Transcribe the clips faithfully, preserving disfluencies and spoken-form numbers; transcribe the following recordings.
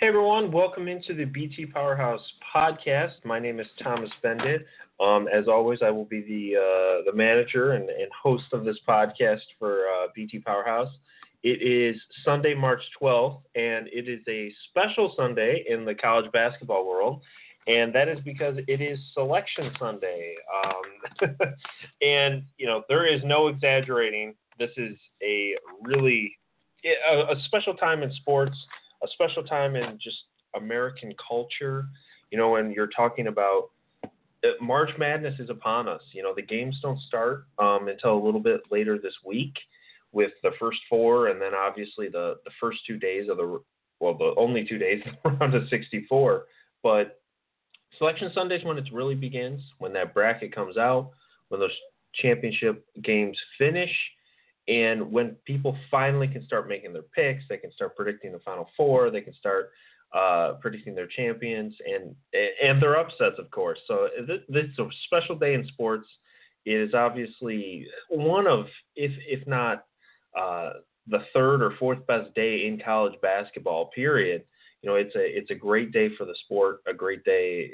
Hey everyone, welcome into the B T Powerhouse podcast. My name is Thomas Bendit. Um, as always, I will be the uh, the manager and, and host of this podcast for uh, B T Powerhouse. It is Sunday, March twelfth, and it is a special Sunday in the college basketball world, and that is because it is Selection Sunday. Um, and, you know, there is no exaggerating. This is a really a, a special time in sports. A special time in just American culture, you know, when you're talking about March Madness is upon us. You know, the games don't start um, until a little bit later this week with the first four, and then obviously the, the first two days of the, well, the only two days of the round of sixty-four. But Selection Sunday is when it really begins, when that bracket comes out, when those championship games finish. And when people finally can start making their picks, they can start predicting the Final Four, they can start uh, predicting their champions and and their upsets, of course. So this, this is a special day in sports. It is obviously one of, if if not uh, the third or fourth best day in college basketball, period. You know, it's a it's a great day for the sport, a great day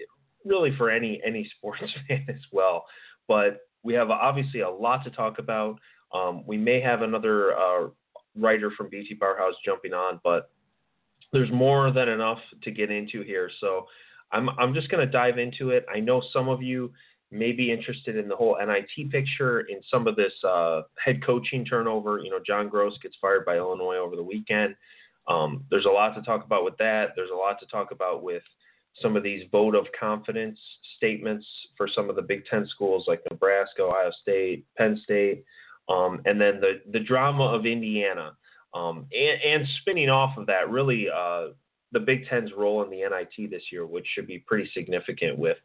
really for any any sports fan as well. But we have obviously a lot to talk about. Um, we may have another uh, writer from B T Powerhouse jumping on, but there's more than enough to get into here. So I'm I'm just going to dive into it. I know some of you may be interested in the whole N I T picture, in some of this uh, head coaching turnover. You know, John Gross gets fired by Illinois over the weekend. Um, there's a lot to talk about with that. There's a lot to talk about with some of these vote of confidence statements for some of the Big Ten schools like Nebraska, Ohio State, Penn State. Um, and then the, the drama of Indiana um, and, and spinning off of that, really uh, the Big Ten's role in the N I T this year, which should be pretty significant with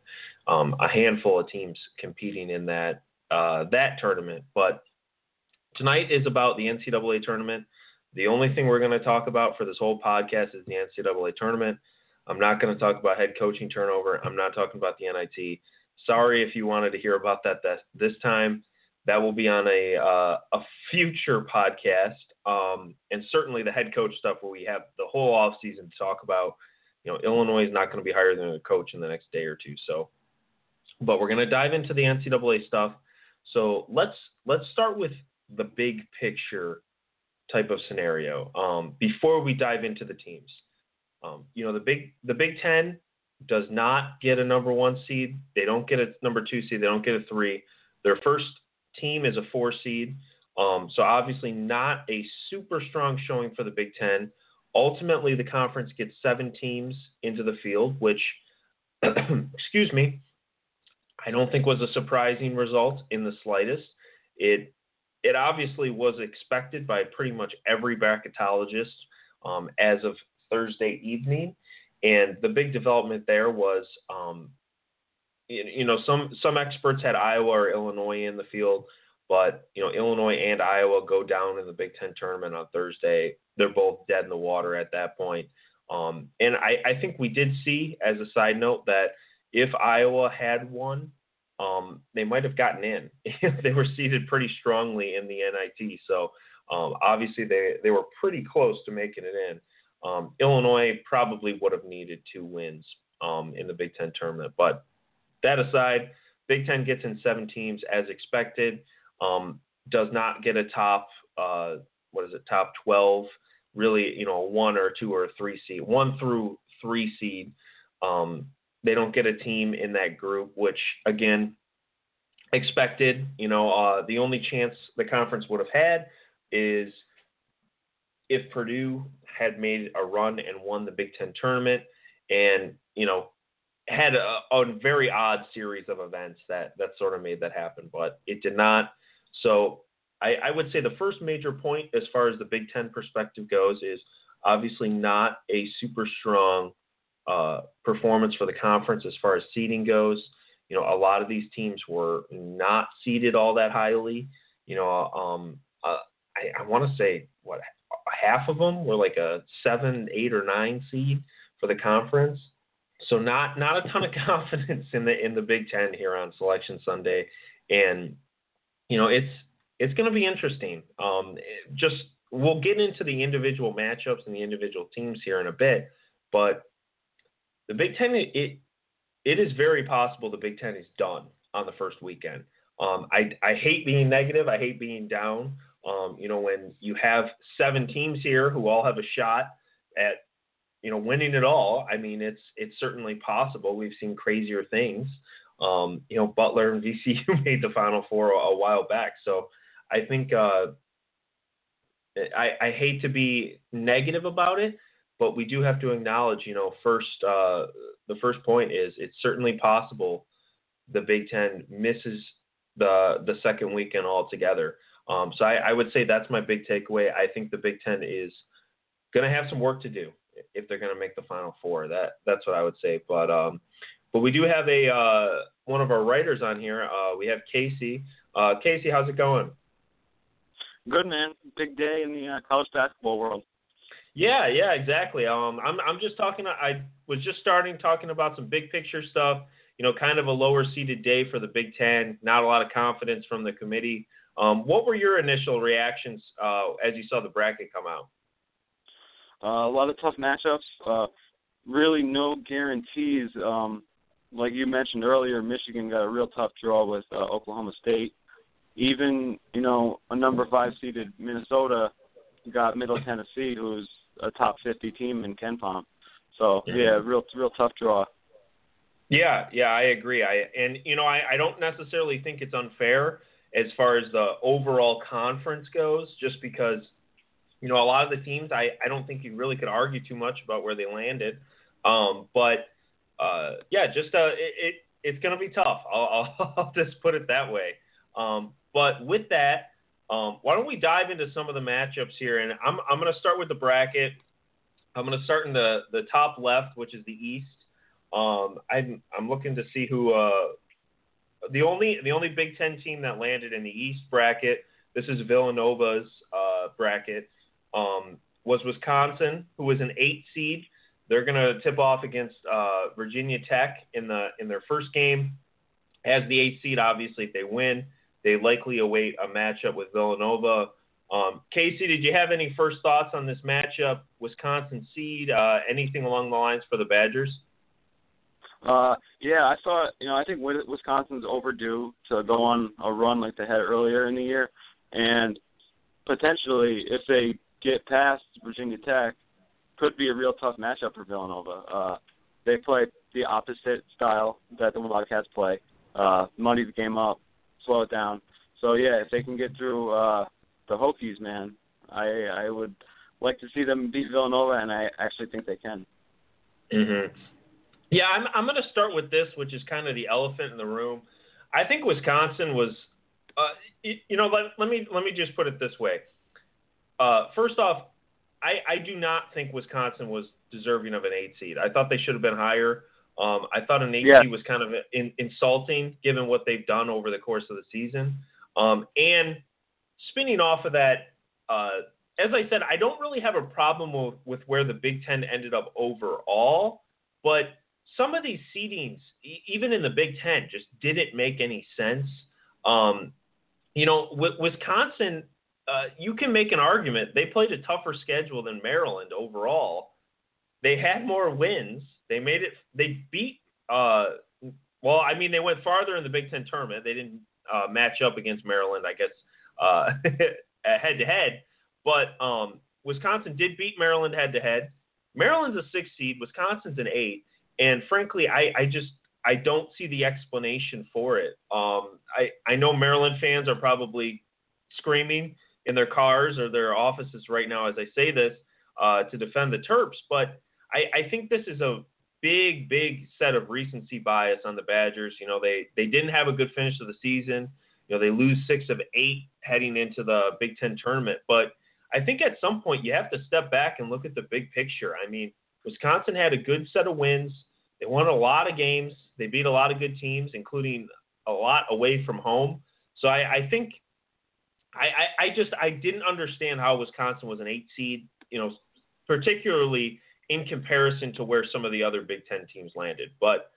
um, a handful of teams competing in that, uh, that tournament. But tonight is about the N C double A tournament. The only thing we're going to talk about for this whole podcast is the N C double A tournament. I'm not going to talk about head coaching turnover. I'm not talking about the N I T. Sorry if you wanted to hear about that this time. That will be on a uh, a future podcast, um, and certainly the head coach stuff where we have the whole offseason to talk about. You know, Illinois is not going to be higher than a coach in the next day or two. So, but we're going to dive into the N C double A stuff. So let's let's start with the big picture type of scenario um, before we dive into the teams. Um, you know, the big the Big Ten does not get a number one seed. They don't get a number two seed. They don't get a three. Their first team is a four seed, um, so obviously not a super strong showing for the Big Ten. Ultimately, the conference gets seven teams into the field, which, excuse me, I don't think was a surprising result in the slightest. It it obviously was expected by pretty much every bracketologist um, as of Thursday evening, and the big development there was um, You know, some, some experts had Iowa or Illinois in the field, but, you know, Illinois and Iowa go down in the Big Ten tournament on Thursday. They're both dead in the water at that point. Um, and I, I think we did see, as a side note, that if Iowa had won, um, they might have gotten in. They were seeded pretty strongly in the N I T. So, um, obviously, they, they were pretty close to making it in. Um, Illinois probably would have needed two wins um, in the Big Ten tournament, but that aside, Big Ten gets in seven teams as expected, um, does not get a top, uh, what is it, top twelve, really, you know, a one or a two or a three seed, one through three seed. Um, they don't get a team in that group, which, again, expected. You know, uh, the only chance the conference would have had is if Purdue had made a run and won the Big Ten tournament and, you know, had a, a very odd series of events that, that sort of made that happen, but it did not. So I, I would say the first major point as far as the Big Ten perspective goes is obviously not a super strong uh, performance for the conference as far as seeding goes. You know, a lot of these teams were not seeded all that highly. You know, um, uh, I, I want to say, what, half of them were like a seven, eight, or nine seed for the conference. So not not a ton of confidence in the in the Big Ten here on Selection Sunday, and you know it's it's going to be interesting. Um, just we'll get into the individual matchups and the individual teams here in a bit, But the Big Ten, it it is very possible the Big Ten is done on the first weekend. Um, I I hate being negative. I hate being down. Um, you know, when you have seven teams here who all have a shot at, you know, winning it all, I mean, it's it's certainly possible. We've seen crazier things. Um, you know, Butler and V C U made the Final Four a, a while back. So I think uh, I, I hate to be negative about it, but we do have to acknowledge, you know, first uh, the first point is it's certainly possible the Big Ten misses the the second weekend altogether. Um, so I, I would say that's my big takeaway. I think the Big Ten is going to have some work to do if they're going to make the Final Four. That that's what I would say. But um, but we do have a uh, one of our writers on here. Uh, we have Casey. Uh, Casey, how's it going? Good, man. Big day in the uh, college basketball world. Yeah, yeah, exactly. Um, I'm I'm just talking. I was just starting talking about some big picture stuff. You know, kind of a lower seeded day for the Big Ten. Not a lot of confidence from the committee. Um, what were your initial reactions uh, as you saw the bracket come out? Uh, a lot of tough matchups. Uh, really no guarantees. Um, like you mentioned earlier, Michigan got a real tough draw with uh, Oklahoma State. Even, you know, a number five seeded Minnesota got Middle Tennessee, who's a top fifty team in KenPom. So, mm-hmm. yeah, real real tough draw. Yeah, yeah, I agree. I And, you know, I, I don't necessarily think it's unfair as far as the overall conference goes, just because, you know, a lot of the teams, I, I don't think you really could argue too much about where they landed. Um, but, uh, yeah, just uh, it, it it's going to be tough. I'll, I'll, I'll just put it that way. Um, but with that, um, why don't we dive into some of the matchups here? And I'm I'm going to start with the bracket. I'm going to start in the, the top left, which is the East. Um, I'm I'm looking to see who uh, the only the only Big Ten team that landed in the East bracket. This is Villanova's uh, bracket. Um, was Wisconsin, who was an eight seed. They're going to tip off against uh, Virginia Tech in the in their first game. As the eight seed, obviously, if they win, they likely await a matchup with Villanova. Um, Casey, did you have any first thoughts on this matchup? Wisconsin seed, uh, anything along the lines for the Badgers? Uh, yeah, I saw. You know, I think Wisconsin's overdue to go on a run like they had earlier in the year, and potentially, if they get past Virginia Tech, could be a real tough matchup for Villanova. Uh, they play the opposite style that the Wildcats play. Uh, muddy the game up, slow it down. So, yeah, if they can get through uh, the Hokies, man, I I would like to see them beat Villanova, and I actually think they can. Mm-hmm. Yeah, I'm I'm going to start with this, which is kind of the elephant in the room. I think Wisconsin was, uh, you, you know, let, let me let me just put it this way. Uh, first off, I, I do not think Wisconsin was deserving of an eight seed. I thought they should have been higher. Um, I thought an eight yeah. seed was kind of in, insulting given what they've done over the course of the season. Um, and spinning off of that, uh, as I said, I don't really have a problem with, with where the Big Ten ended up overall, but some of these seedings, e- even in the Big Ten, just didn't make any sense. Um, you know, w- Wisconsin, uh, you can make an argument. They played a tougher schedule than Maryland overall. They had more wins. They made it. They beat. Uh, well, I mean, they went farther in the Big Ten tournament. They didn't uh, match up against Maryland, I guess, uh, head to head. But um, Wisconsin did beat Maryland head to head. Maryland's a six seed. Wisconsin's an eight. And frankly, I, I just I don't see the explanation for it. Um, I I know Maryland fans are probably screaming in their cars or their offices right now as I say this uh, to defend the Terps, but I, I think this is a big, big set of recency bias on the Badgers. You know, they, they didn't have a good finish to the season. You know, they lose six of eight heading into the Big Ten tournament. But I think at some point you have to step back and look at the big picture. I mean, Wisconsin had a good set of wins. They won a lot of games. They beat a lot of good teams, including a lot away from home. So I, I think I, I, I just I didn't understand how Wisconsin was an eight seed, you know, particularly – in comparison to where some of the other Big Ten teams landed. But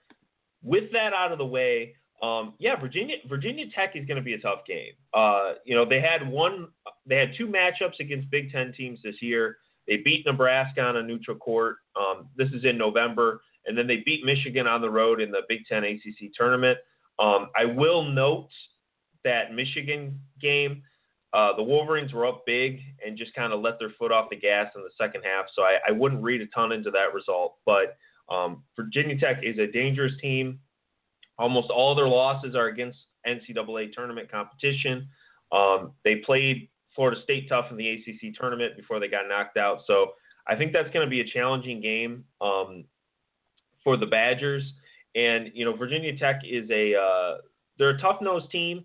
with that out of the way, um, yeah, Virginia Virginia Tech is going to be a tough game. Uh, you know, they had one, they had two matchups against Big Ten teams this year. They beat Nebraska on a neutral court. Um, this is in November. And then they beat Michigan on the road in the Big Ten A C C tournament. Um, I will note that Michigan game, uh, the Wolverines were up big and just kind of let their foot off the gas in the second half. So I, I wouldn't read a ton into that result. But um, Virginia Tech is a dangerous team. Almost all their losses are against N C double A tournament competition. Um, they played Florida State tough in the A C C tournament before they got knocked out. So I think that's going to be a challenging game um, for the Badgers. And, you know, Virginia Tech is a uh, – they're a tough-nosed team.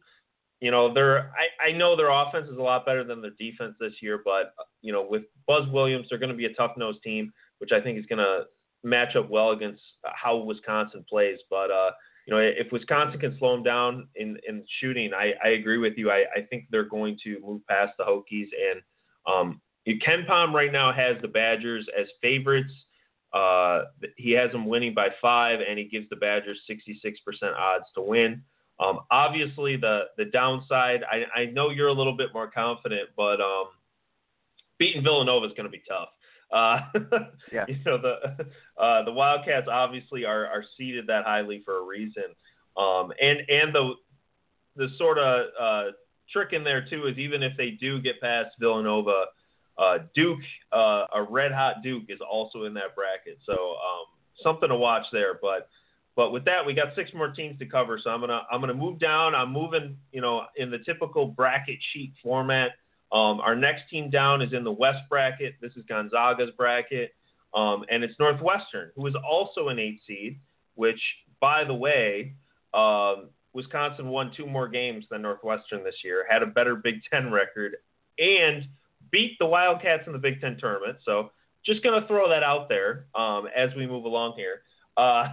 You know, they're I, I know their offense is a lot better than their defense this year, but, you know, with Buzz Williams, they're going to be a tough-nosed team, which I think is going to match up well against how Wisconsin plays. But, uh, you know, if Wisconsin can slow them down in, in shooting, I, I agree with you. I, I think they're going to move past the Hokies. And um, KenPom right now has the Badgers as favorites. Uh, he has them winning by five, and he gives the Badgers sixty-six percent odds to win. Um, obviously, the the downside, I, I know you're a little bit more confident, but um, beating Villanova is going to be tough. Uh, yeah. You know, the uh, the Wildcats obviously are, are seeded that highly for a reason. Um, and and the the sort of uh, trick in there, too, is even if they do get past Villanova, Uh, Duke, uh, a red-hot Duke, is also in that bracket. So um, something to watch there. But but with that, we got six more teams to cover. So I'm gonna I'm gonna move down. I'm moving, you know, in the typical bracket sheet format. Um, our next team down is in the West bracket. This is Gonzaga's bracket, um, and it's Northwestern, who is also an eight seed. Which, by the way, um, Wisconsin won two more games than Northwestern this year. Had a better Big Ten record, and beat the Wildcats in the Big Ten tournament. So just going to throw that out there um, as we move along here. Uh,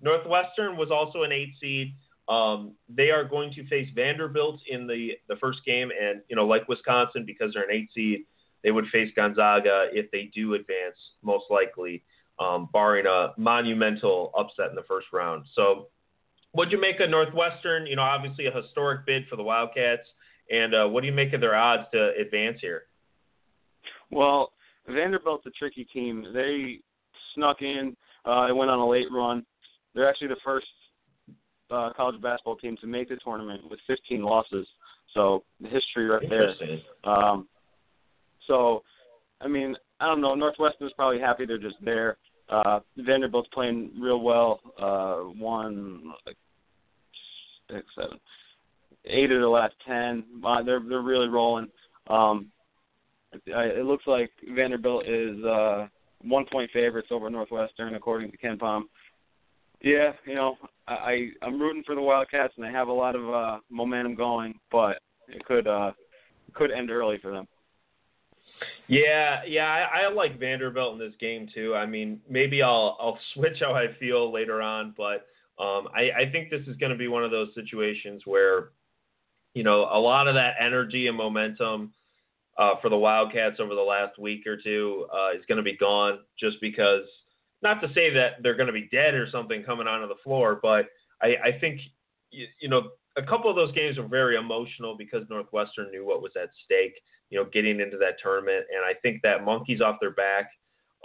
Northwestern was also an eight seed. Um, they are going to face Vanderbilt in the, the first game. And, you know, like Wisconsin, because they're an eight seed, they would face Gonzaga if they do advance, most likely, um, barring a monumental upset in the first round. So what'd you make of Northwestern? You know, obviously a historic bid for the Wildcats. And uh, what do you make of their odds to advance here? Well, Vanderbilt's a tricky team. They snuck in. Uh, they went on a late run. They're actually the first uh, college basketball team to make the tournament with fifteen losses. So the history right there. Um, so, I mean, I don't know. Northwestern's probably happy they're just there. Uh, Vanderbilt's playing real well. Uh, one, six, seven, eight of the last ten. Uh, they're they're really rolling. Um, It looks like Vanderbilt is uh, one-point favorites over Northwestern, according to KenPom. Yeah, you know, I, I'm rooting for the Wildcats, and they have a lot of uh, momentum going, but it could uh, could end early for them. Yeah, yeah, I, I like Vanderbilt in this game too. I mean, maybe I'll I'll switch how I feel later on, but um, I, I think this is going to be one of those situations where, you know, a lot of that energy and momentum Uh, for the Wildcats over the last week or two uh, is going to be gone, just because, not to say that they're going to be dead or something coming onto the floor, but I, I think, you, you know, a couple of those games were very emotional because Northwestern knew what was at stake, you know, getting into that tournament. And I think that monkey's off their back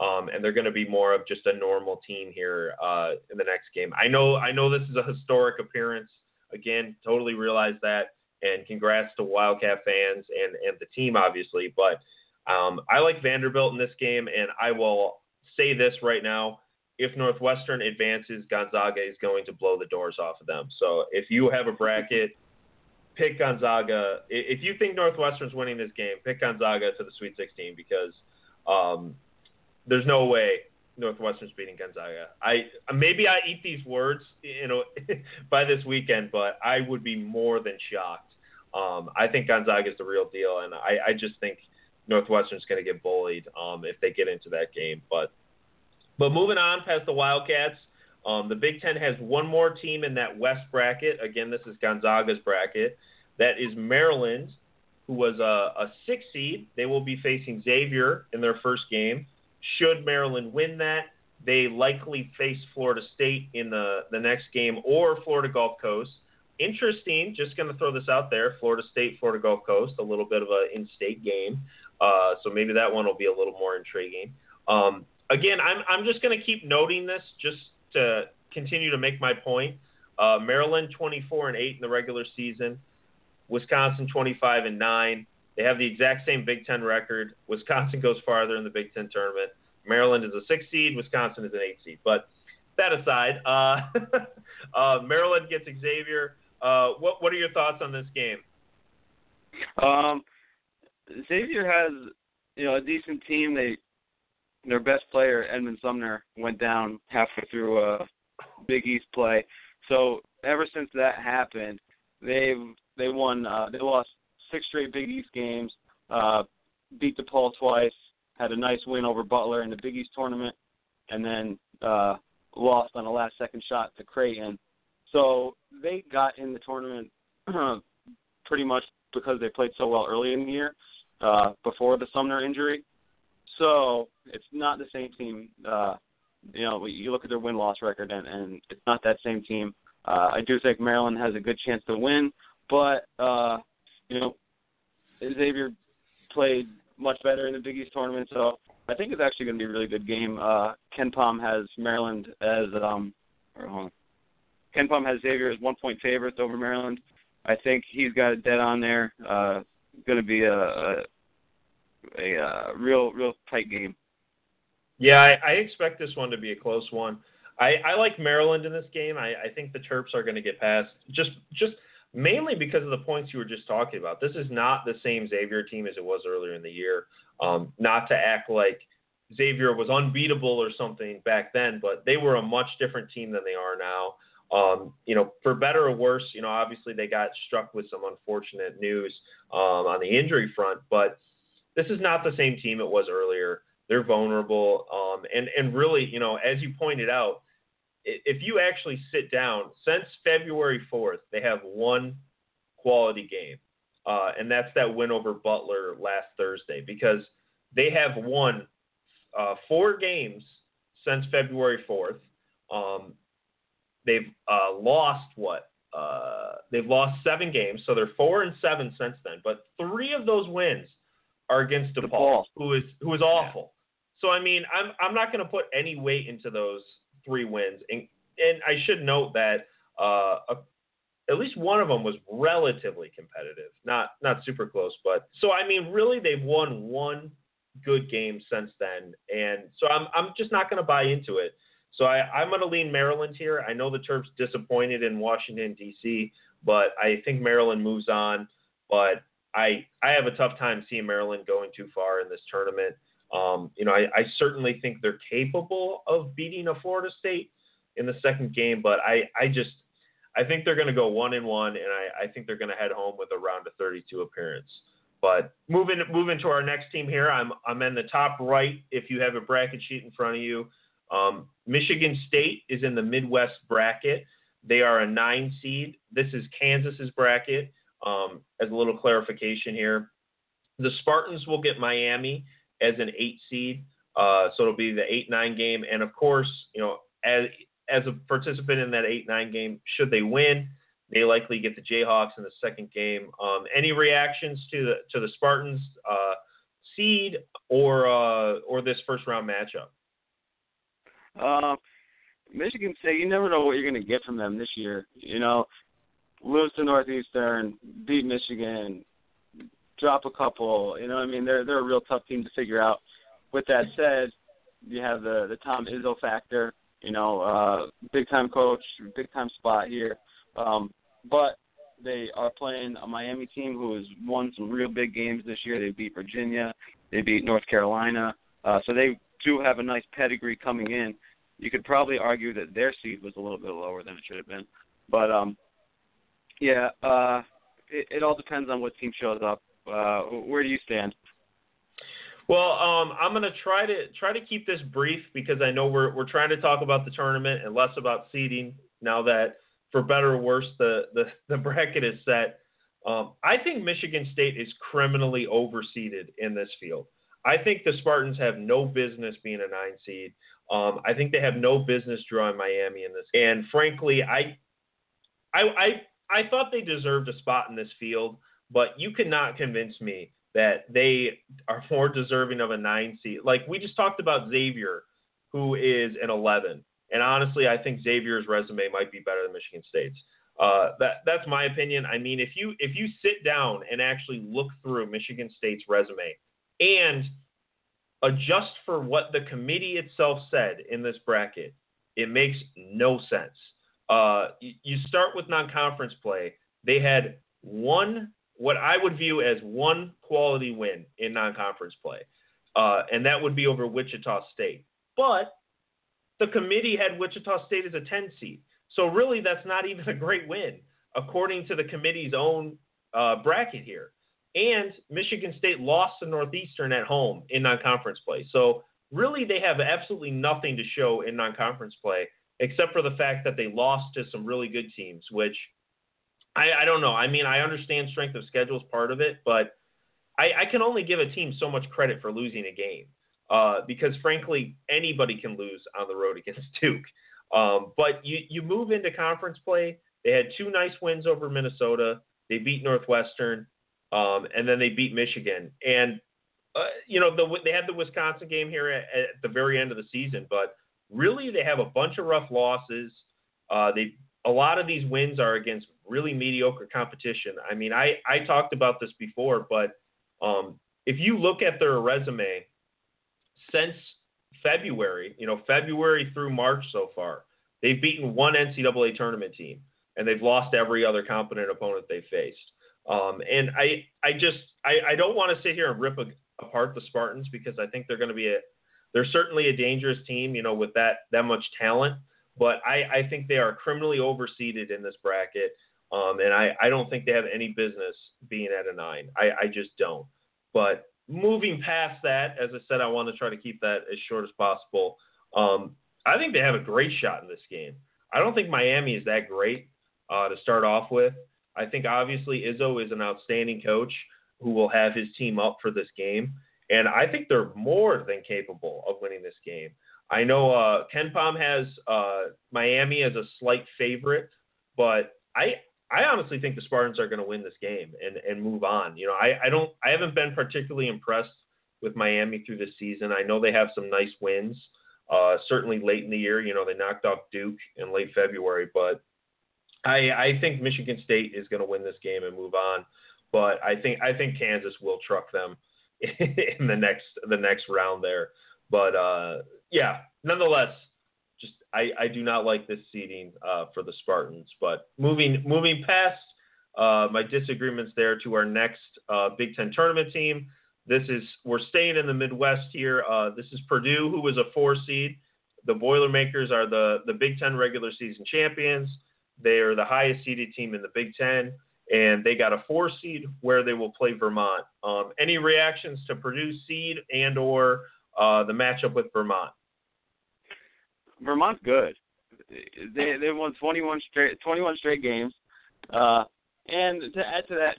um, and they're going to be more of just a normal team here uh, in the next game. I know, I know this is a historic appearance. Again, totally realize that. And congrats to Wildcat fans and, and the team, obviously. But um, I like Vanderbilt in this game, and I will say this right now. If Northwestern advances, Gonzaga is going to blow the doors off of them. So if you have a bracket, pick Gonzaga. If you think Northwestern's winning this game, pick Gonzaga to the Sweet sixteen, because um, there's no way Northwestern's beating Gonzaga. I maybe I eat these words, you know, by this weekend, but I would be more than shocked. Um, I think Gonzaga is the real deal, and I, I just think Northwestern's going to get bullied um, if they get into that game. But but moving on past the Wildcats, um, the Big Ten has one more team in that West bracket. Again, this is Gonzaga's bracket. That is Maryland, who was a, a six seed. They will be facing Xavier in their first game. Should Maryland win that, they likely face Florida State in the, the next game, or Florida Gulf Coast. interesting, just going to throw this out there, Florida State, Florida Gulf Coast, a little bit of an in-state game. Uh, so maybe that one will be a little more intriguing. Um, again, I'm I'm just going to keep noting this just to continue to make my point. Uh, Maryland twenty-four and eight in the regular season. Wisconsin twenty-five and nine. They have the exact same Big Ten record. Wisconsin goes farther in the Big Ten tournament. Maryland is a six seed. Wisconsin is an eight seed. But that aside, uh, uh, Maryland gets Xavier. Uh, what what are your thoughts on this game? Um, Xavier has, you know, a decent team. They their best player, Edmund Sumner, went down halfway through a Big East play. So ever since that happened, they've they won. Uh, they lost six straight Big East games. Uh, beat DePaul twice. Had a nice win over Butler in the Big East tournament, and then uh, lost on a last-second shot to Creighton. So they got in the tournament pretty much because they played so well early in the year uh, before the Sumner injury. So it's not the same team. Uh, you know, you look at their win-loss record, and, and it's not that same team. Uh, I do think Maryland has a good chance to win, but, uh, you know, Xavier played – much better in the Big East tournament, so I think it's actually going to be a really good game. Uh, KenPom has Maryland as um, or hold on. KenPom has Xavier as one-point favorites over Maryland. I think he's got it dead on there. Uh, going to be a, a a real real tight game. Yeah, I, I expect this one to be a close one. I, I like Maryland in this game. I, I think the Terps are going to get past just just. Mainly because of the points you were just talking about. This is not the same Xavier team as it was earlier in the year. Um, not to act like Xavier was unbeatable or something back then, but they were a much different team than they are now. Um, you know, for better or worse, you know, obviously they got struck with some unfortunate news um, on the injury front, but this is not the same team it was earlier. They're vulnerable. Um, and, and really, you know, as you pointed out, if you actually sit down, since February fourth, they have one quality game, uh, and that's that win over Butler last Thursday, because they have won uh, four games since February fourth. Um, they've uh, lost what? Uh, they've lost seven games, so they're four and seven since then. But three of those wins are against DePaul, DePaul. who is who is awful. Yeah. So I mean, I'm I'm not going to put any weight into those three wins. And, and I should note that uh, a, at least one of them was relatively competitive, not, not super close, but so, I mean, really they've won one good game since then. And so I'm, I'm just not going to buy into it. So I, I'm going to lean Maryland here. I know the Terps disappointed in Washington, D C, but I think Maryland moves on, but I, I have a tough time seeing Maryland going too far in this tournament. Um, you know, I, I certainly think they're capable of beating a Florida State in the second game, but I, I just I think they're going to go one and one, and I, I think they're going to head home with a round of thirty-two appearance. But moving moving to our next team here, I'm I'm in the top right. If you have a bracket sheet in front of you, um, Michigan State is in the Midwest bracket. They are a nine seed. This is Kansas's bracket. Um, as a little clarification here, the Spartans will get Miami as an eight seed. Uh, so it'll be the eight nine game. And of course, you know, as as a participant in that eight nine game, should they win, they likely get the Jayhawks in the second game. Um, any reactions to the, to the Spartans uh, seed or uh, or this first round matchup? Uh, Michigan State, you never know what you're going to get from them this year. You know, lose to Northwestern, beat Michigan, drop a couple, you know what I mean? They're they're a real tough team to figure out. With that said, you have the, the Tom Izzo factor, you know, uh, big-time coach, big-time spot here. Um, but they are playing a Miami team who has won some real big games this year. They beat Virginia. They beat North Carolina. Uh, so they do have a nice pedigree coming in. You could probably argue that their seed was a little bit lower than it should have been. But, um, yeah, uh, it, it all depends on what team shows up. Uh, where do you stand? Well, um, I'm going to try to try to keep this brief because I know we're we're trying to talk about the tournament and less about seeding now that, for better or worse, the the, the bracket is set. Um, I think Michigan State is criminally overseeded in this field. I think the Spartans have no business being a nine seed. Um, I think they have no business drawing Miami in this. And frankly, I I, I I thought they deserved a spot in this field, but you cannot convince me that they are more deserving of a nine seed. Like, we just talked about Xavier, who is an eleven. And honestly, I think Xavier's resume might be better than Michigan State's. Uh, that that's my opinion. I mean, if you if you sit down and actually look through Michigan State's resume and adjust for what the committee itself said in this bracket, it makes no sense. Uh, you, you start with non-conference play. They had one, what I would view as one quality win in non-conference play, uh, and that would be over Wichita State. But the committee had Wichita State as a ten seed. So really, that's not even a great win, according to the committee's own uh, bracket here. And Michigan State lost to Northeastern at home in non-conference play. So really, they have absolutely nothing to show in non-conference play, except for the fact that they lost to some really good teams, which I, I don't know. I mean, I understand strength of schedule is part of it, but I, I can only give a team so much credit for losing a game uh, because, frankly, anybody can lose on the road against Duke. Um, but you, you move into conference play. They had two nice wins over Minnesota. They beat Northwestern, um, and then they beat Michigan. And, uh, you know, the, they had the Wisconsin game here at, at the very end of the season. But really, they have a bunch of rough losses. Uh, they a lot of these wins are against really mediocre competition. I mean, I, I talked about this before, but um, if you look at their resume since – February, you know, February through March so far, they've beaten one N C double A tournament team, and they've lost every other competent opponent they faced. Um, and I, I just, I, I don't want to sit here and rip a, apart the Spartans because I think they're going to be a, they're certainly a dangerous team, you know, with that that much talent. But I, I think they are criminally overseeded in this bracket, um, and I, I don't think they have any business being at a nine. I, I just don't. But moving past that, as I said, I want to try to keep that as short as possible. Um, I think they have a great shot in this game. I don't think Miami is that great uh, to start off with. I think, obviously, Izzo is an outstanding coach who will have his team up for this game, and I think they're more than capable of winning this game. I know uh, KenPom has uh, Miami as a slight favorite, but I – I honestly think the Spartans are going to win this game and, and move on. You know, I, I don't, I haven't been particularly impressed with Miami through this season. I know they have some nice wins, uh, certainly late in the year. You know, they knocked off Duke in late February, but I, I think Michigan State is going to win this game and move on. But I think, I think Kansas will truck them in the next, the next round there. But uh, yeah, nonetheless, Just I, I do not like this seeding uh, for the Spartans. But moving moving past uh, my disagreements there to our next uh, Big Ten tournament team. This is we're staying in the Midwest here. Uh, this is Purdue, who was a four seed. The Boilermakers are the the Big Ten regular season champions. They are the highest seeded team in the Big Ten, and they got a four seed where they will play Vermont. Um, any reactions to Purdue's seed and or uh, the matchup with Vermont? Vermont's good. They they won twenty-one straight games, uh, and to add to that,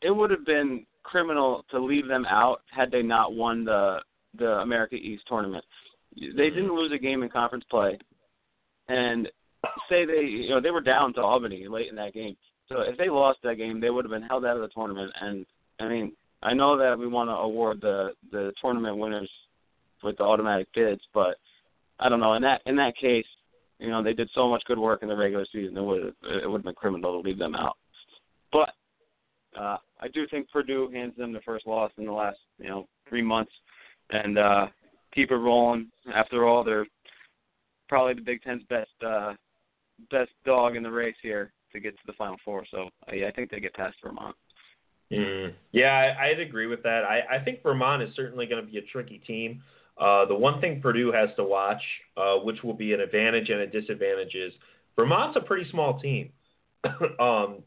it would have been criminal to leave them out had they not won the the America East tournament. They didn't lose a game in conference play, and say they you know they were down to Albany late in that game. So if they lost that game, they would have been held out of the tournament. And I mean, I know that we want to award the the tournament winners with the automatic bids, but I don't know. In that in that case, you know, they did so much good work in the regular season. It would it would have been criminal to leave them out. But uh, I do think Purdue hands them the first loss in the last you know three months, and uh, keep it rolling. After all, they're probably the Big Ten's best uh, best dog in the race here to get to the Final Four. So uh, yeah, I think they get past Vermont. Mm. Yeah, I, I'd agree with that. I, I think Vermont is certainly going to be a tricky team. Uh, the one thing Purdue has to watch, uh, which will be an advantage and a disadvantage, is Vermont's a pretty small team. um,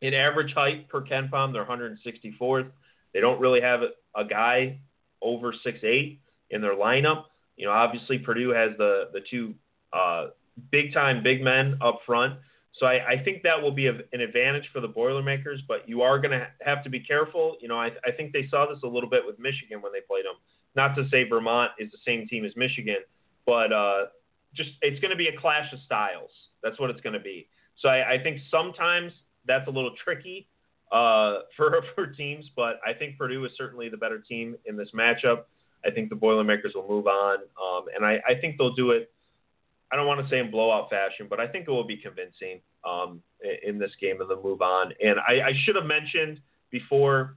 in average height per KenPom, they're one hundred sixty-fourth. They don't really have a, a guy over six foot eight in their lineup. You know, obviously Purdue has the the two uh, big-time big men up front, so I, I think that will be a, an advantage for the Boilermakers. But you are going to have to be careful. You know, I, I think they saw this a little bit with Michigan when they played them. Not to say Vermont is the same team as Michigan, but uh, just it's going to be a clash of styles. That's what it's going to be. So I, I think sometimes that's a little tricky uh, for, for teams, but I think Purdue is certainly the better team in this matchup. I think the Boilermakers will move on, um, and I, I think they'll do it, I don't want to say in blowout fashion, but I think it will be convincing um, in this game, and they'll move on. And I, I should have mentioned before,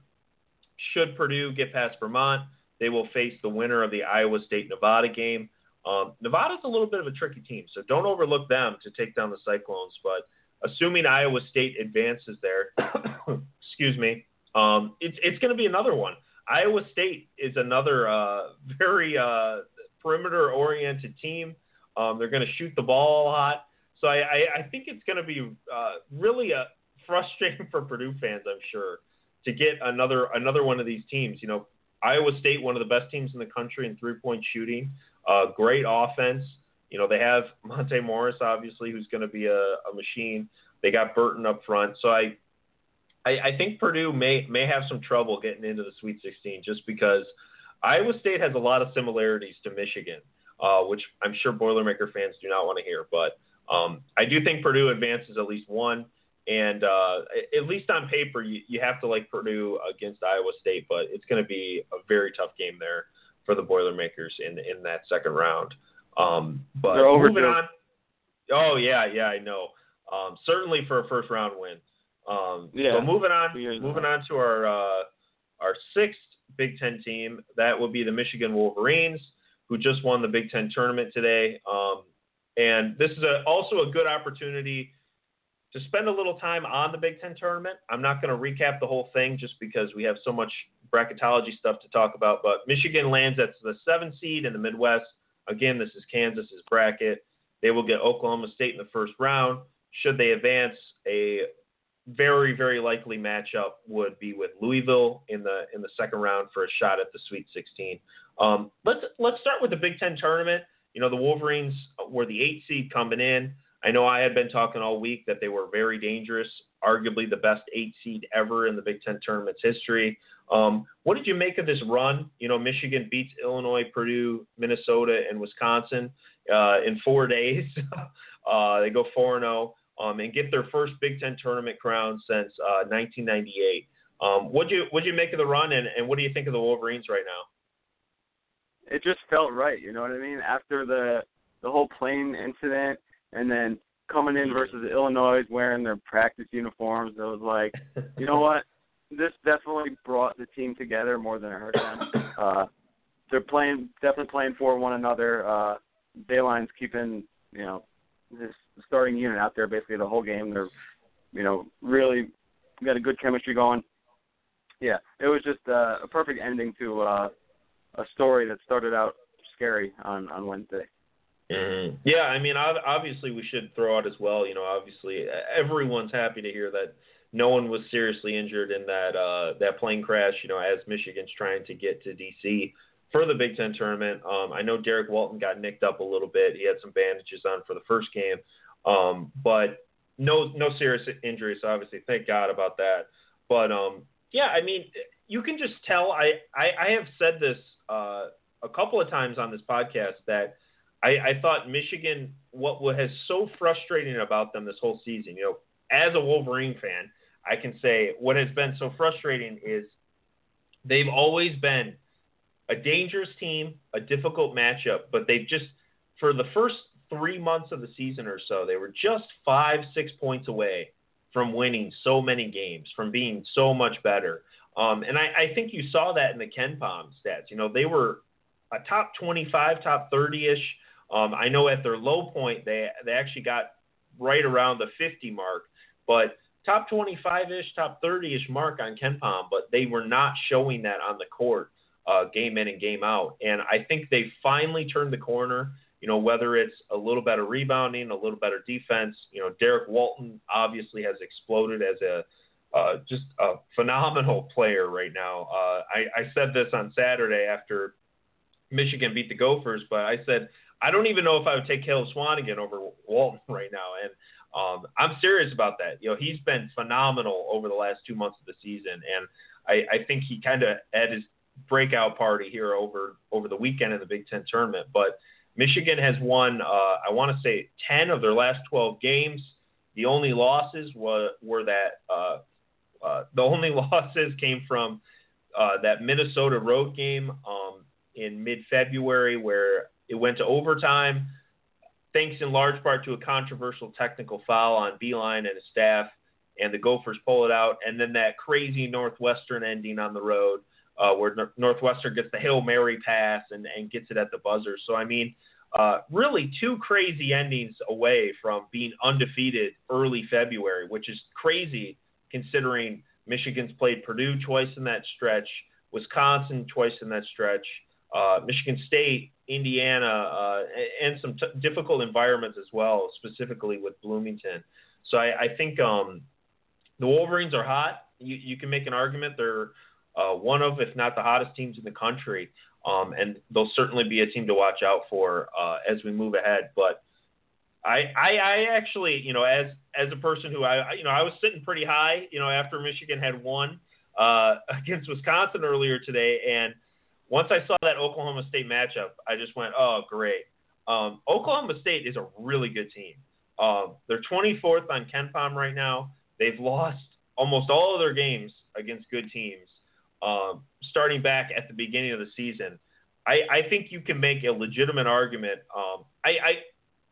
should Purdue get past Vermont, they will face the winner of the Iowa State-Nevada game. Um, Nevada's a little bit of a tricky team, so don't overlook them to take down the Cyclones. But assuming Iowa State advances there, excuse me, um, it's it's going to be another one. Iowa State is another uh, very uh, perimeter-oriented team. Um, they're going to shoot the ball a lot. So I, I, I think it's going to be uh, really uh, frustrating for Purdue fans, I'm sure, to get another another one of these teams. You know, Iowa State, one of the best teams in the country in three-point shooting, uh, great offense. You know, they have Monte Morris, obviously, who's going to be a, a machine. They got Burton up front. So I, I, I think Purdue may may have some trouble getting into the Sweet sixteen just because Iowa State has a lot of similarities to Michigan, uh, which I'm sure Boilermaker fans do not want to hear. But um, I do think Purdue advances at least one. And uh, at least on paper, you, you have to like Purdue against Iowa State, but it's going to be a very tough game there for the Boilermakers in in that second round. Um, but They're moving on. Oh, yeah, yeah, I know. Um, certainly for a first-round win. Um, yeah. But moving on, moving on to our, uh, our sixth Big Ten team, that would be the Michigan Wolverines, who just won the Big Ten tournament today. Um, and this is a, also a good opportunity to spend a little time on the Big Ten tournament. I'm not going to recap the whole thing just because we have so much bracketology stuff to talk about, but Michigan lands at the seventh seed in the Midwest. Again, this is Kansas's bracket. They will get Oklahoma State in the first round. Should they advance, a very, very likely matchup would be with Louisville in the in the second round for a shot at the Sweet sixteen. Um, let's let's start with the Big Ten tournament. You know, the Wolverines were the eighth seed coming in. I know I had been talking all week that they were very dangerous, arguably the best eight seed ever in the Big Ten tournament's history. Um, what did you make of this run? You know, Michigan beats Illinois, Purdue, Minnesota, and Wisconsin uh, in four days. uh, they go four and oh um, and get their first Big Ten tournament crown since uh, nineteen ninety-eight. Um, what'd you, what'd you make of the run, and, and what do you think of the Wolverines right now? It just felt right, you know what I mean? After the the whole plane incident, and then coming in versus Illinois wearing their practice uniforms, it was like, you know what? This definitely brought the team together more than it hurt them. Uh, they're playing, definitely playing for one another. Uh, Bayline's keeping, you know, this starting unit out there basically the whole game. They're, you know, really got a good chemistry going. Yeah, it was just uh, a perfect ending to uh, a story that started out scary on, on Wednesday. Mm-hmm. Yeah, I mean, obviously we should throw out as well, you know, obviously everyone's happy to hear that no one was seriously injured in that uh, that plane crash, you know, as Michigan's trying to get to D C for the Big Ten tournament. Um, I know Derek Walton got nicked up a little bit. He had some bandages on for the first game, um, but no no serious injuries, obviously. Thank God about that. But, um, yeah, I mean, you can just tell. I, I, I have said this uh, a couple of times on this podcast that I, I thought Michigan, what has so frustrating about them this whole season, you know, as a Wolverine fan, I can say what has been so frustrating is they've always been a dangerous team, a difficult matchup, but they've just, for the first three months of the season or so, they were just five, six points away from winning so many games, from being so much better. Um, and I, I think you saw that in the KenPom stats. You know, they were a top twenty-five, top thirty-ish. Um, I know at their low point, they they actually got right around the fifty mark, but top twenty-five-ish, top thirty-ish mark on KenPom, but they were not showing that on the court uh, game in and game out. And I think they finally turned the corner, you know, whether it's a little better rebounding, a little better defense. You know, Derek Walton obviously has exploded as a uh, just a phenomenal player right now. Uh, I, I said this on Saturday after Michigan beat the Gophers, but I said, I don't even know if I would take Caleb Swanigan over Walton right now. And um, I'm serious about that. You know, he's been phenomenal over the last two months of the season. And I, I think he kind of had his breakout party here over, over the weekend in the Big Ten tournament, but Michigan has won, uh, I want to say ten of their last twelve games. The only losses were, were that uh, uh, the only losses came from uh, that Minnesota road game um, in mid-February where it went to overtime, thanks in large part to a controversial technical foul on Beeline and his staff, and the Gophers pull it out. And then that crazy Northwestern ending on the road uh, where N- Northwestern gets the Hail Mary pass and, and gets it at the buzzer. So, I mean, uh, really two crazy endings away from being undefeated early February, which is crazy considering Michigan's played Purdue twice in that stretch, Wisconsin twice in that stretch, uh, Michigan State, Indiana, uh, and some t- difficult environments as well, specifically with Bloomington. So I, I think um, the Wolverines are hot. You, you can make an argument they're uh, one of, if not the hottest teams in the country, um, and they'll certainly be a team to watch out for uh, as we move ahead. But I, I, I actually, you know, as as a person who I, you know, I was sitting pretty high, you know, after Michigan had won uh, against Wisconsin earlier today, and once I saw that Oklahoma State matchup, I just went, oh, great. Um, Oklahoma State is a really good team. Um, they're twenty-fourth on KenPom right now. They've lost almost all of their games against good teams, um, starting back at the beginning of the season. I, I think you can make a legitimate argument. Um, I, I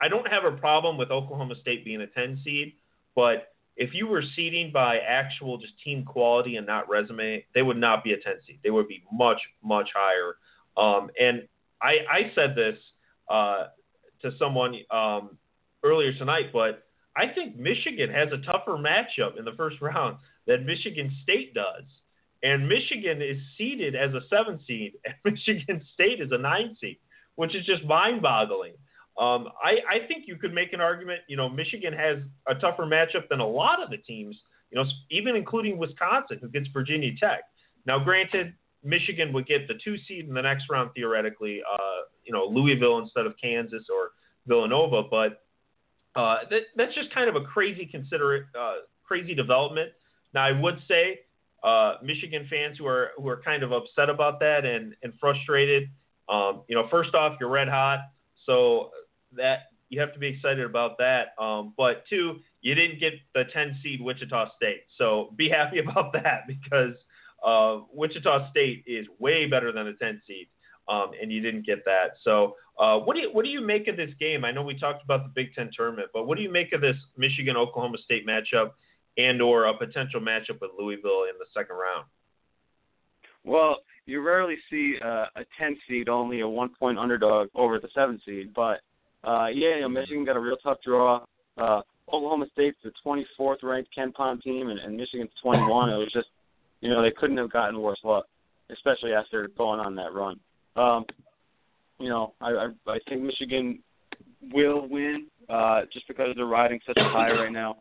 I don't have a problem with Oklahoma State being a ten seed, but if you were seeding by actual just team quality and not resume, they would not be a ten seed. They would be much, much higher. Um, and I, I said this uh, to someone um, – earlier tonight, but I think Michigan has a tougher matchup in the first round than Michigan State does. And Michigan is seeded as a seven seed, and Michigan State is a nine seed, which is just mind-boggling. Um, I, I think you could make an argument, you know, Michigan has a tougher matchup than a lot of the teams, you know, even including Wisconsin, who gets Virginia Tech. Now, granted, Michigan would get the two seed in the next round, theoretically, uh, you know, Louisville instead of Kansas or Villanova, but Uh, that, that's just kind of a crazy consider uh, crazy development. Now, I would say uh, Michigan fans who are who are kind of upset about that and and frustrated. Um, you know, first off, you're red hot, so that you have to be excited about that. Um, but two, you didn't get the ten seed Wichita State, so be happy about that because uh, Wichita State is way better than a ten seed. Um, and you didn't get that. So uh, what do you what do you make of this game? I know we talked about the Big Ten tournament, but what do you make of this Michigan-Oklahoma State matchup and or a potential matchup with Louisville in the second round? Well, you rarely see uh, a ten seed, only a one-point underdog over the seven seed. But, uh, yeah, you know, Michigan got a real tough draw. Uh, Oklahoma State's the twenty-fourth ranked KenPom team, and, and Michigan's twenty-one. It was just, you know, they couldn't have gotten worse luck, especially after going on that run. Um, you know, I, I, I think Michigan will win uh, just because they're riding such a high right now.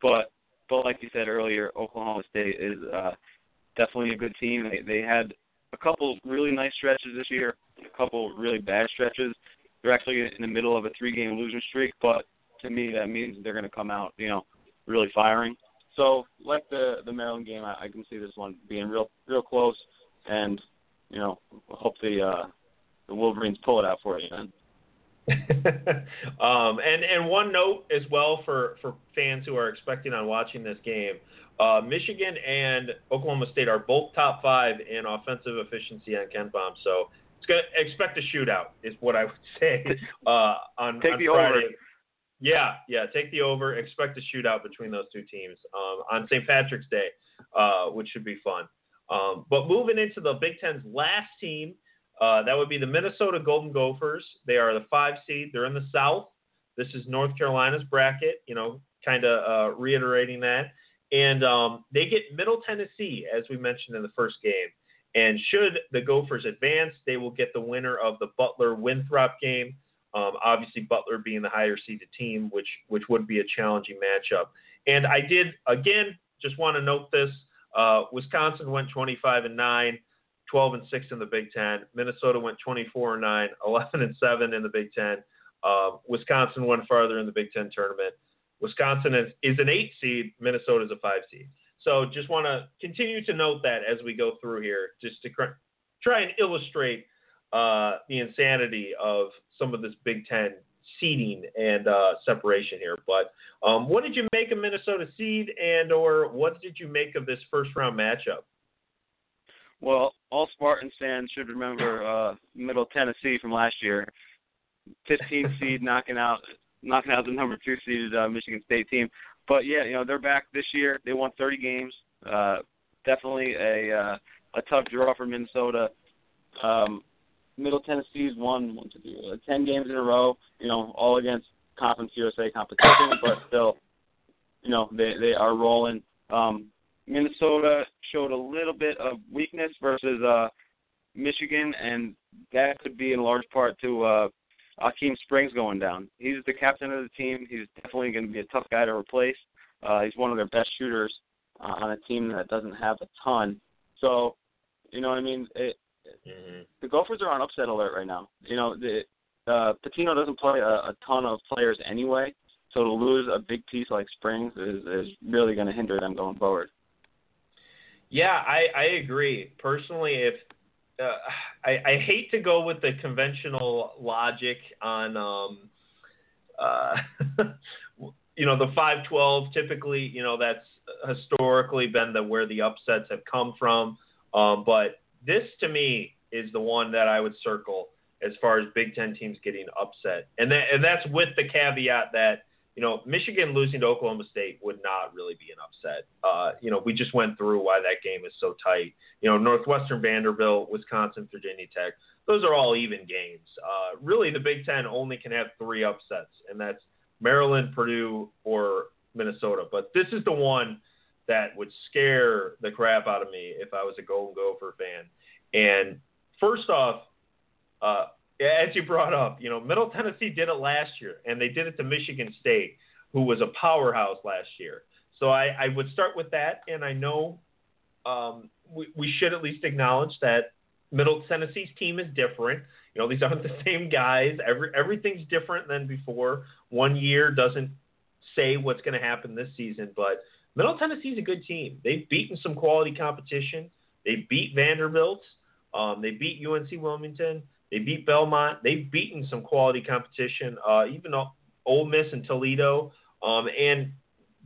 But, but like you said earlier, Oklahoma State is uh, definitely a good team. They, they had a couple really nice stretches this year, a couple really bad stretches. They're actually in the middle of a three-game losing streak, but to me that means they're going to come out, you know, really firing. So like the, the Maryland game, I, I can see this one being real real close and – you know, hope the, uh, the Wolverines pull it out for you, man. um, and, and one note as well for, for fans who are expecting on watching this game, uh, Michigan and Oklahoma State are both top five in offensive efficiency on KenPom. So it's gonna expect a shootout is what I would say uh, on, take on the Friday. Over. Yeah, yeah, take the over. Expect a shootout between those two teams um, on Saint Patrick's Day, uh, which should be fun. Um, but moving into the Big Ten's last team, uh, that would be the Minnesota Golden Gophers. They are the five seed. They're in the South. This is North Carolina's bracket, you know, kind of uh, reiterating that. And um, they get Middle Tennessee, as we mentioned in the first game. And should the Gophers advance, they will get the winner of the Butler-Winthrop game. Um, obviously, Butler being the higher seeded team, which which would be a challenging matchup. And I did, again, just want to note this. Uh, Wisconsin went twenty-five and nine, twelve and six in the Big Ten. Minnesota went twenty-four and nine, eleven and seven in the Big Ten. Uh, Wisconsin went farther in the Big Ten tournament. Wisconsin is, is an eight seed. Minnesota is a five seed. So just want to continue to note that as we go through here, just to cr- try and illustrate uh, the insanity of some of this Big Ten seeding and uh, separation here. But um, what did you make of Minnesota seed, and or what did you make of this first-round matchup? Well, all Spartans fans should remember uh, Middle Tennessee from last year. fifteenth seed knocking out knocking out the number two seeded uh, Michigan State team. But, yeah, you know, they're back this year. They won thirty games. Uh, definitely a uh, a tough draw for Minnesota. Um, Middle Tennessee's won one, two, three, uh, ten games in a row, you know, all against Conference U S A competition, but still, you know, they, they are rolling. Um, Minnesota showed a little bit of weakness versus uh, Michigan, and that could be in large part to uh, Akeem Springs going down. He's the captain of the team. He's definitely going to be a tough guy to replace. Uh, he's one of their best shooters uh, on a team that doesn't have a ton. So, you know what I mean? It, Mm-hmm. The Gophers are on upset alert right now. You know, the, uh, Pitino doesn't play a, a ton of players anyway, so to lose a big piece like Springs is, is really going to hinder them going forward. Yeah, I, I agree. Personally, if uh, I, I hate to go with the conventional logic on, um, uh, you know, the five twelve, typically, you know, that's historically been the where the upsets have come from, um, but this, to me, is the one that I would circle as far as Big Ten teams getting upset. And that, and that's with the caveat that, you know, Michigan losing to Oklahoma State would not really be an upset. Uh, you know, we just went through why that game is so tight. You know, Northwestern, Vanderbilt, Wisconsin, Virginia Tech, those are all even games. Uh, really, the Big Ten only can have three upsets, and that's Maryland, Purdue, or Minnesota. But this is the one that would scare the crap out of me if I was a Golden Gopher fan. And first off, uh, as you brought up, you know, Middle Tennessee did it last year, and they did it to Michigan State, who was a powerhouse last year. So I, I would start with that, and I know um, we, we should at least acknowledge that Middle Tennessee's team is different. You know, these aren't the same guys. Every, everything's different than before. One year doesn't say what's going to happen this season, but Middle Tennessee's a good team. They've beaten some quality competition. They beat Vanderbilt. Um, they beat U N C Wilmington. They beat Belmont. They've beaten some quality competition, uh, even Ole Miss and Toledo. Um, and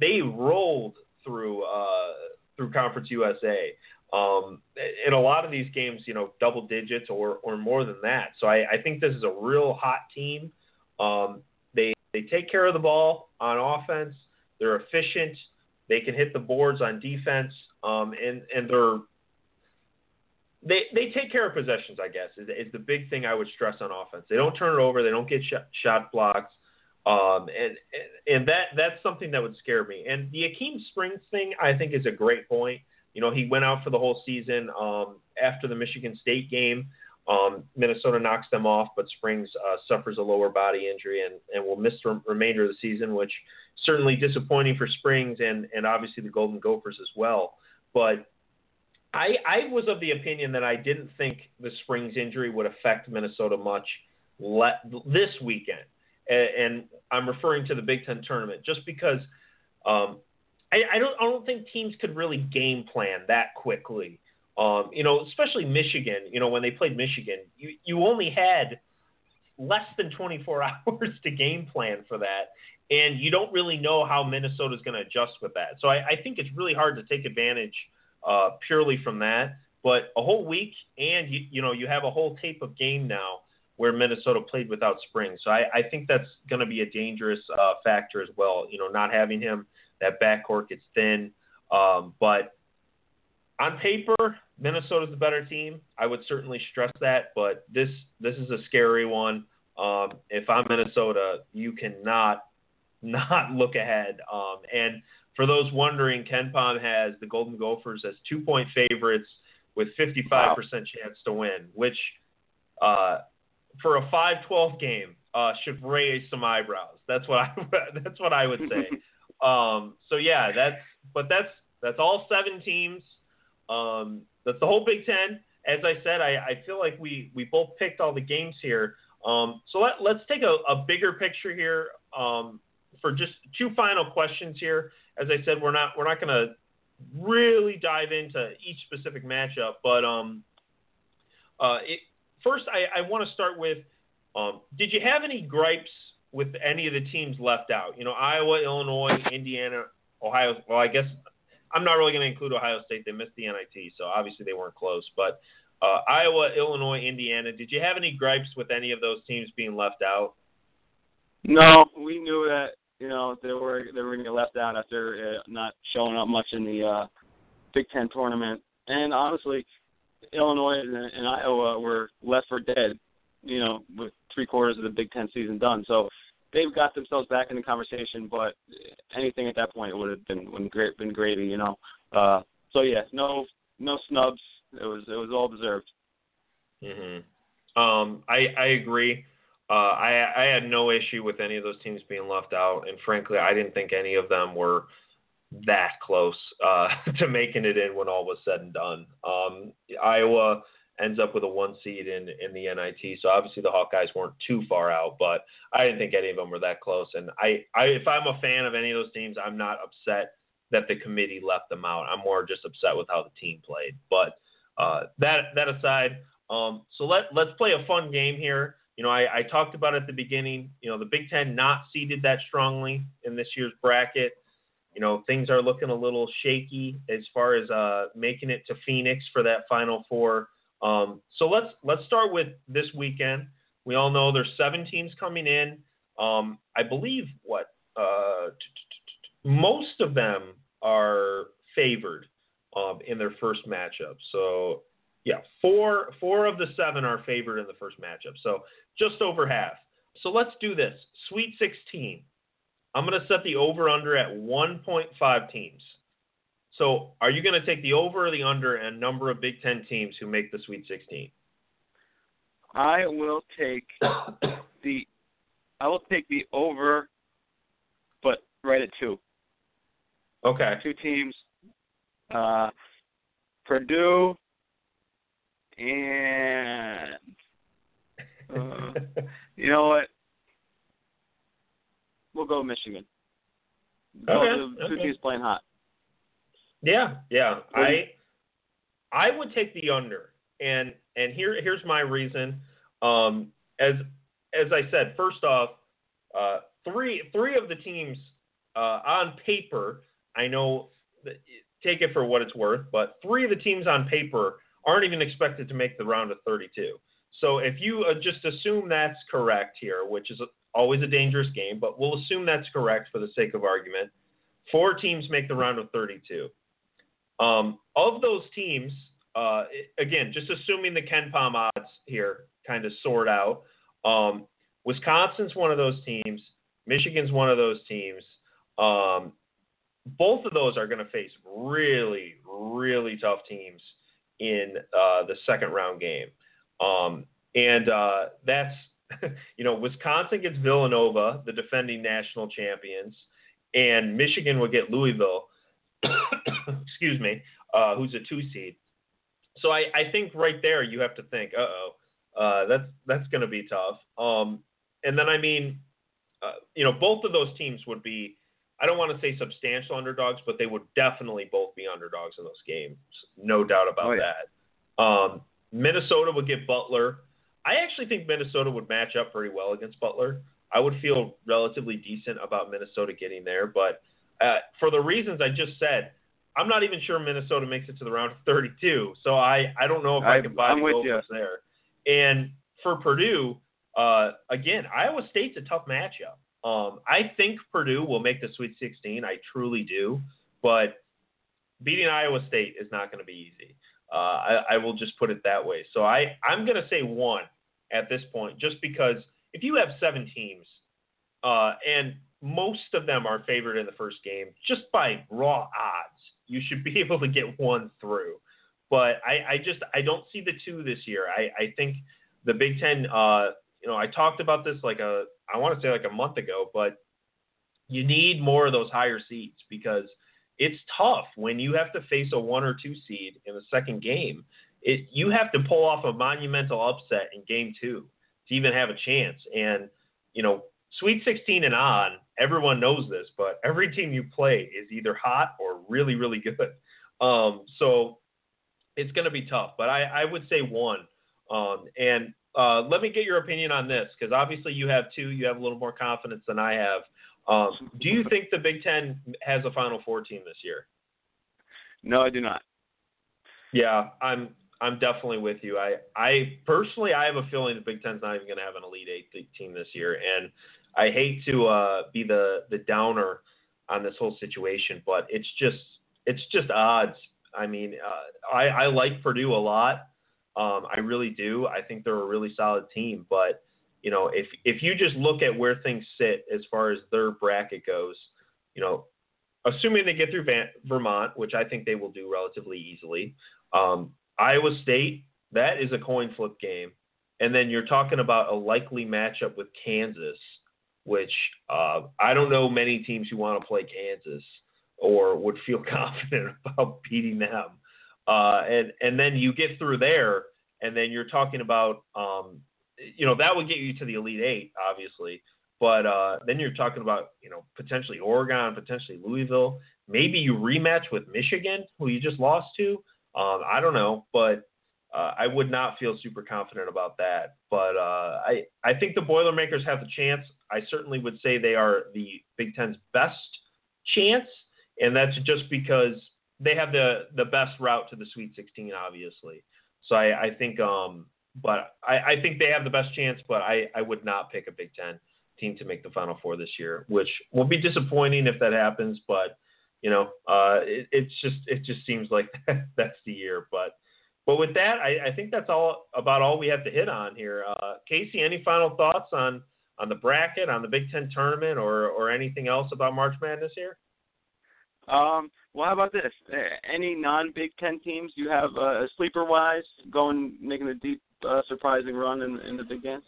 they rolled through uh, through Conference U S A. Um, in a lot of these games, you know, double digits or or more than that. So I, I think this is a real hot team. Um, they they take care of the ball on offense. They're efficient. They can hit the boards on defense, um, and, and they're they they take care of possessions, I guess, is, is the big thing I would stress on offense. They don't turn it over. They don't get shot, shot blocks, um, and, and and that that's something that would scare me. And the Akeem Springs thing, I think, is a great point. You know, he went out for the whole season um, after the Michigan State game. Um, Minnesota knocks them off, but Springs uh, suffers a lower body injury and, and will miss the remainder of the season, which certainly disappointing for Springs and, and obviously the Golden Gophers as well. But I, I was of the opinion that I didn't think the Springs injury would affect Minnesota much le- this weekend. And, and I'm referring to the Big Ten tournament just because um, I, I don't I don't think teams could really game plan that quickly. Um, you know, especially Michigan, you know, when they played Michigan, you, you only had less than twenty-four hours to game plan for that. And you don't really know how Minnesota is going to adjust with that. So I, I think it's really hard to take advantage uh, purely from that. But a whole week and, you, you know, you have a whole tape of game now where Minnesota played without Springs. So I, I think that's going to be a dangerous uh, factor as well. You know, not having him, that backcourt gets thin. Um, but on paper, Minnesota's the better team. I would certainly stress that, but this this is a scary one. Um, if I'm Minnesota, you cannot not look ahead. Um, and for those wondering, KenPom has the Golden Gophers as two-point favorites with fifty-five percent wow. chance to win, which uh, for a five twelve game uh, should raise some eyebrows. That's what I that's what I would say. um, so yeah, that's but that's that's all seven teams. Um, that's the whole Big Ten. As I said, I, I feel like we, we both picked all the games here. Um, so let, let's take a, a bigger picture here um, for just two final questions here. As I said, we're not we're not going to really dive into each specific matchup, but um, uh, it, first I, I want to start with: um, did you have any gripes with any of the teams left out. You know, Iowa, Illinois, Indiana, Ohio. Well, I guess I'm not really going to include Ohio State. They missed the N I T, so obviously they weren't close. But uh, Iowa, Illinois, Indiana, did you have any gripes with any of those teams being left out? No, we knew that, you know, they were they were going to get left out after uh, not showing up much in the uh, Big Ten tournament. And honestly, Illinois and, and Iowa were left for dead, you know, with three quarters of the Big Ten season done. So they've got themselves back in the conversation, but anything at that point would have been been, great, been gravy, you know. Uh, so yeah, no no snubs. It was it was all deserved. Mm-hmm. Um, I I agree. Uh, I, I had no issue with any of those teams being left out, and frankly, I didn't think any of them were that close uh, to making it in when all was said and done. Um, Iowa ends up with a one seed in, in the N I T, so obviously the Hawkeyes weren't too far out, but I didn't think any of them were that close. And I, I if I'm a fan of any of those teams, I'm not upset that the committee left them out. I'm more just upset with how the team played. But uh, that that aside, um, so let let's play a fun game here. You know, I, I talked about at the beginning, you know, the Big Ten not seeded that strongly in this year's bracket. You know, things are looking a little shaky as far as uh, making it to Phoenix for that Final Four. Um, so let's let's start with this weekend. We all know there's seven teams coming in. Um, I believe what uh, most of them are favored um, in their first matchup. So yeah, four four of the seven are favored in the first matchup. So just over half. So let's do this. Sweet sixteen. I'm going to set the over-under at one point five teams. So are you going to take the over or the under and number of Big Ten teams who make the Sweet sixteen? I will take the I will take the over, but right at two. Okay. Two teams. Uh, Purdue. And, uh, you know what? We'll go Michigan. Go okay, to, okay. Two teams playing hot. Yeah, yeah. I I would take the under. And and here here's my reason. Um, as as I said, first off, uh, three three of the teams uh, on paper, I know, take it for what it's worth, but three of the teams on paper aren't even expected to make the round of thirty-two. So if you uh, just assume that's correct here, which is a, always a dangerous game, but we'll assume that's correct for the sake of argument, four teams make the round of thirty-two. Um, of those teams, uh, again, just assuming the KenPom odds here kind of sort out, um, Wisconsin's one of those teams, Michigan's one of those teams. Um, both of those are going to face really, really tough teams in uh, the second round game. Um, and uh, that's, you know, Wisconsin gets Villanova, the defending national champions, and Michigan would get Louisville, excuse me, uh, who's a two seed. So I, I think right there you have to think, uh-oh, uh, that's, that's going to be tough. Um, and then, I mean, uh, you know, both of those teams would be, I don't want to say substantial underdogs, but they would definitely both be underdogs in those games. No doubt about oh, yeah. that. Um, Minnesota would get Butler. I actually think Minnesota would match up pretty well against Butler. I would feel relatively decent about Minnesota getting there. But uh, for the reasons I just said, I'm not even sure Minnesota makes it to the round of thirty-two. So I, I don't know if I, I can buy I'm the overs there. And for Purdue, uh, again, Iowa State's a tough matchup. Um, I think Purdue will make the Sweet sixteen. I truly do. But beating Iowa State is not going to be easy. Uh, I, I will just put it that way. So I, I'm going to say one at this point, just because if you have seven teams uh, and most of them are favored in the first game, just by raw odds, you should be able to get one through. But I, I just I don't see the two this year. I, I think the Big Ten, uh, you know, I talked about this like a I want to say like a month ago, but you need more of those higher seeds because it's tough when you have to face a one or two seed in the second game. It, you have to pull off a monumental upset in game two to even have a chance. And, you know, Sweet sixteen and on, everyone knows this, but every team you play is either hot or really, really good. Um, so it's going to be tough, but I, I would say one. Um, and uh, let me get your opinion on this, because obviously you have two. You have a little more confidence than I have. Um, do you think the Big Ten has a Final Four team this year? No, I do not. Yeah, I'm I'm definitely with you. I, I personally, I have a feeling the Big Ten's not even going to have an Elite Eight team this year, and I hate to uh, be the, the downer on this whole situation, but it's just it's just odds. I mean, uh, I, I like Purdue a lot. Um, I really do. I think they're a really solid team, but you know, if if you just look at where things sit as far as their bracket goes, you know, assuming they get through Van- Vermont, which I think they will do relatively easily, um, Iowa State, that is a coin flip game. And then you're talking about a likely matchup with Kansas, which uh, I don't know many teams who want to play Kansas or would feel confident about beating them. Uh, and, and then you get through there, and then you're talking about, um, you know, that would get you to the Elite Eight, obviously. But uh, then you're talking about, you know, potentially Oregon, potentially Louisville. Maybe you rematch with Michigan, who you just lost to. Um, I don't know, but uh, I would not feel super confident about that. But uh, I, I think the Boilermakers have a chance. I certainly would say they are the Big Ten's best chance, and that's just because they have the, the best route to the Sweet sixteen, obviously. So I, I think um, but I, I think they have the best chance, but I, I would not pick a Big Ten team to make the Final Four this year, which will be disappointing if that happens, but you know, uh, it, it's just, it just seems like that's the year, but, but with that, I, I think that's all about all we have to hit on here. Uh, Casey, any final thoughts on, on the bracket, on the Big Ten tournament, or, or anything else about March Madness here? Um, well, how about this? Any non-Big Ten teams you have uh, sleeper-wise going, making a deep, uh, surprising run in, in the Big Ten?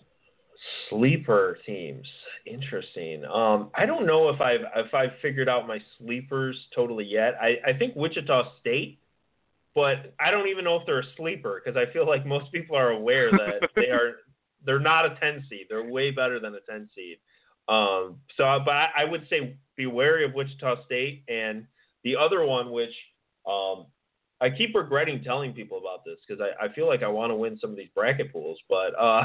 Sleeper teams. Interesting. Um, I don't know if I've if I've figured out my sleepers totally yet. I, I think Wichita State, but I don't even know if they're a sleeper because I feel like most people are aware that they are they're not a ten seed. They're way better than a ten seed. Um, so, but I, I would say be wary of Wichita State, and the other one, which um, I keep regretting telling people about this because I, I feel like I want to win some of these bracket pools, but. Uh,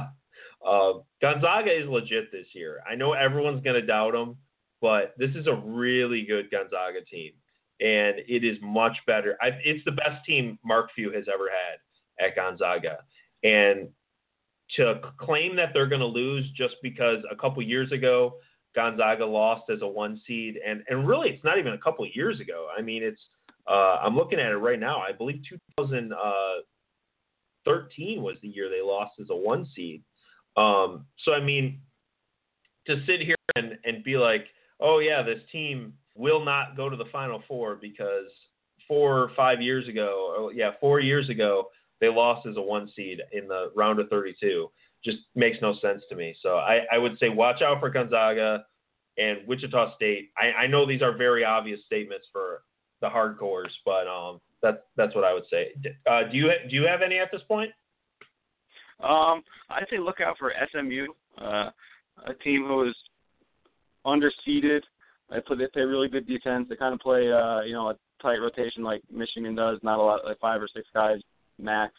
Uh, Gonzaga is legit this year. I know everyone's going to doubt them, but this is a really good Gonzaga team, and it is much better. I, it's the best team Mark Few has ever had at Gonzaga, and to claim that they're going to lose just because a couple years ago Gonzaga lost as a one seed, and, and really it's not even a couple years ago. I mean, it's uh, I'm looking at it right now. I believe two thousand thirteen was the year they lost as a one seed. Um, so, I mean, to sit here and, and be like, oh, yeah, this team will not go to the Final Four because four or five years ago, oh, yeah, four years ago, they lost as a one seed in the round of thirty-two just makes no sense to me. So I, I would say watch out for Gonzaga and Wichita State. I, I know these are very obvious statements for the hardcores, but um, that, that's what I would say. Uh, do you do you have any at this point? Um, I'd say look out for S M U, uh, a team who is underseeded. They play, they play really good defense. They kind of play, uh, you know, a tight rotation like Michigan does. Not a lot, like five or six guys max.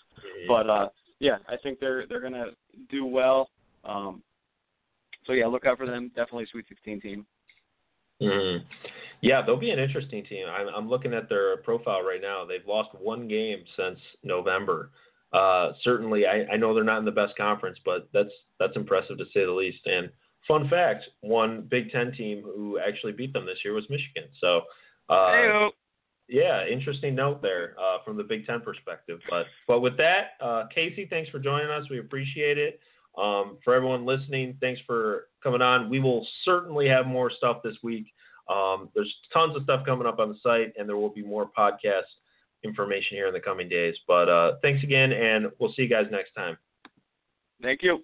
But uh, yeah, I think they're they're gonna do well. Um, so yeah, look out for them. Definitely Sweet sixteen team. Mm-hmm. Yeah, they'll be an interesting team. I'm, I'm looking at their profile right now. They've lost one game since November. Uh, certainly, I, I know they're not in the best conference, but that's that's impressive to say the least. And fun fact, one Big Ten team who actually beat them this year was Michigan. So, uh, Hey-o. yeah, interesting note there uh, from the Big Ten perspective. But but with that, uh, Casey, thanks for joining us. We appreciate it. Um, for everyone listening, thanks for coming on. We will certainly have more stuff this week. Um, there's tons of stuff coming up on the site, and there will be more podcasts information here in the coming days. But uh, thanks again, and we'll see you guys next time. Thank you.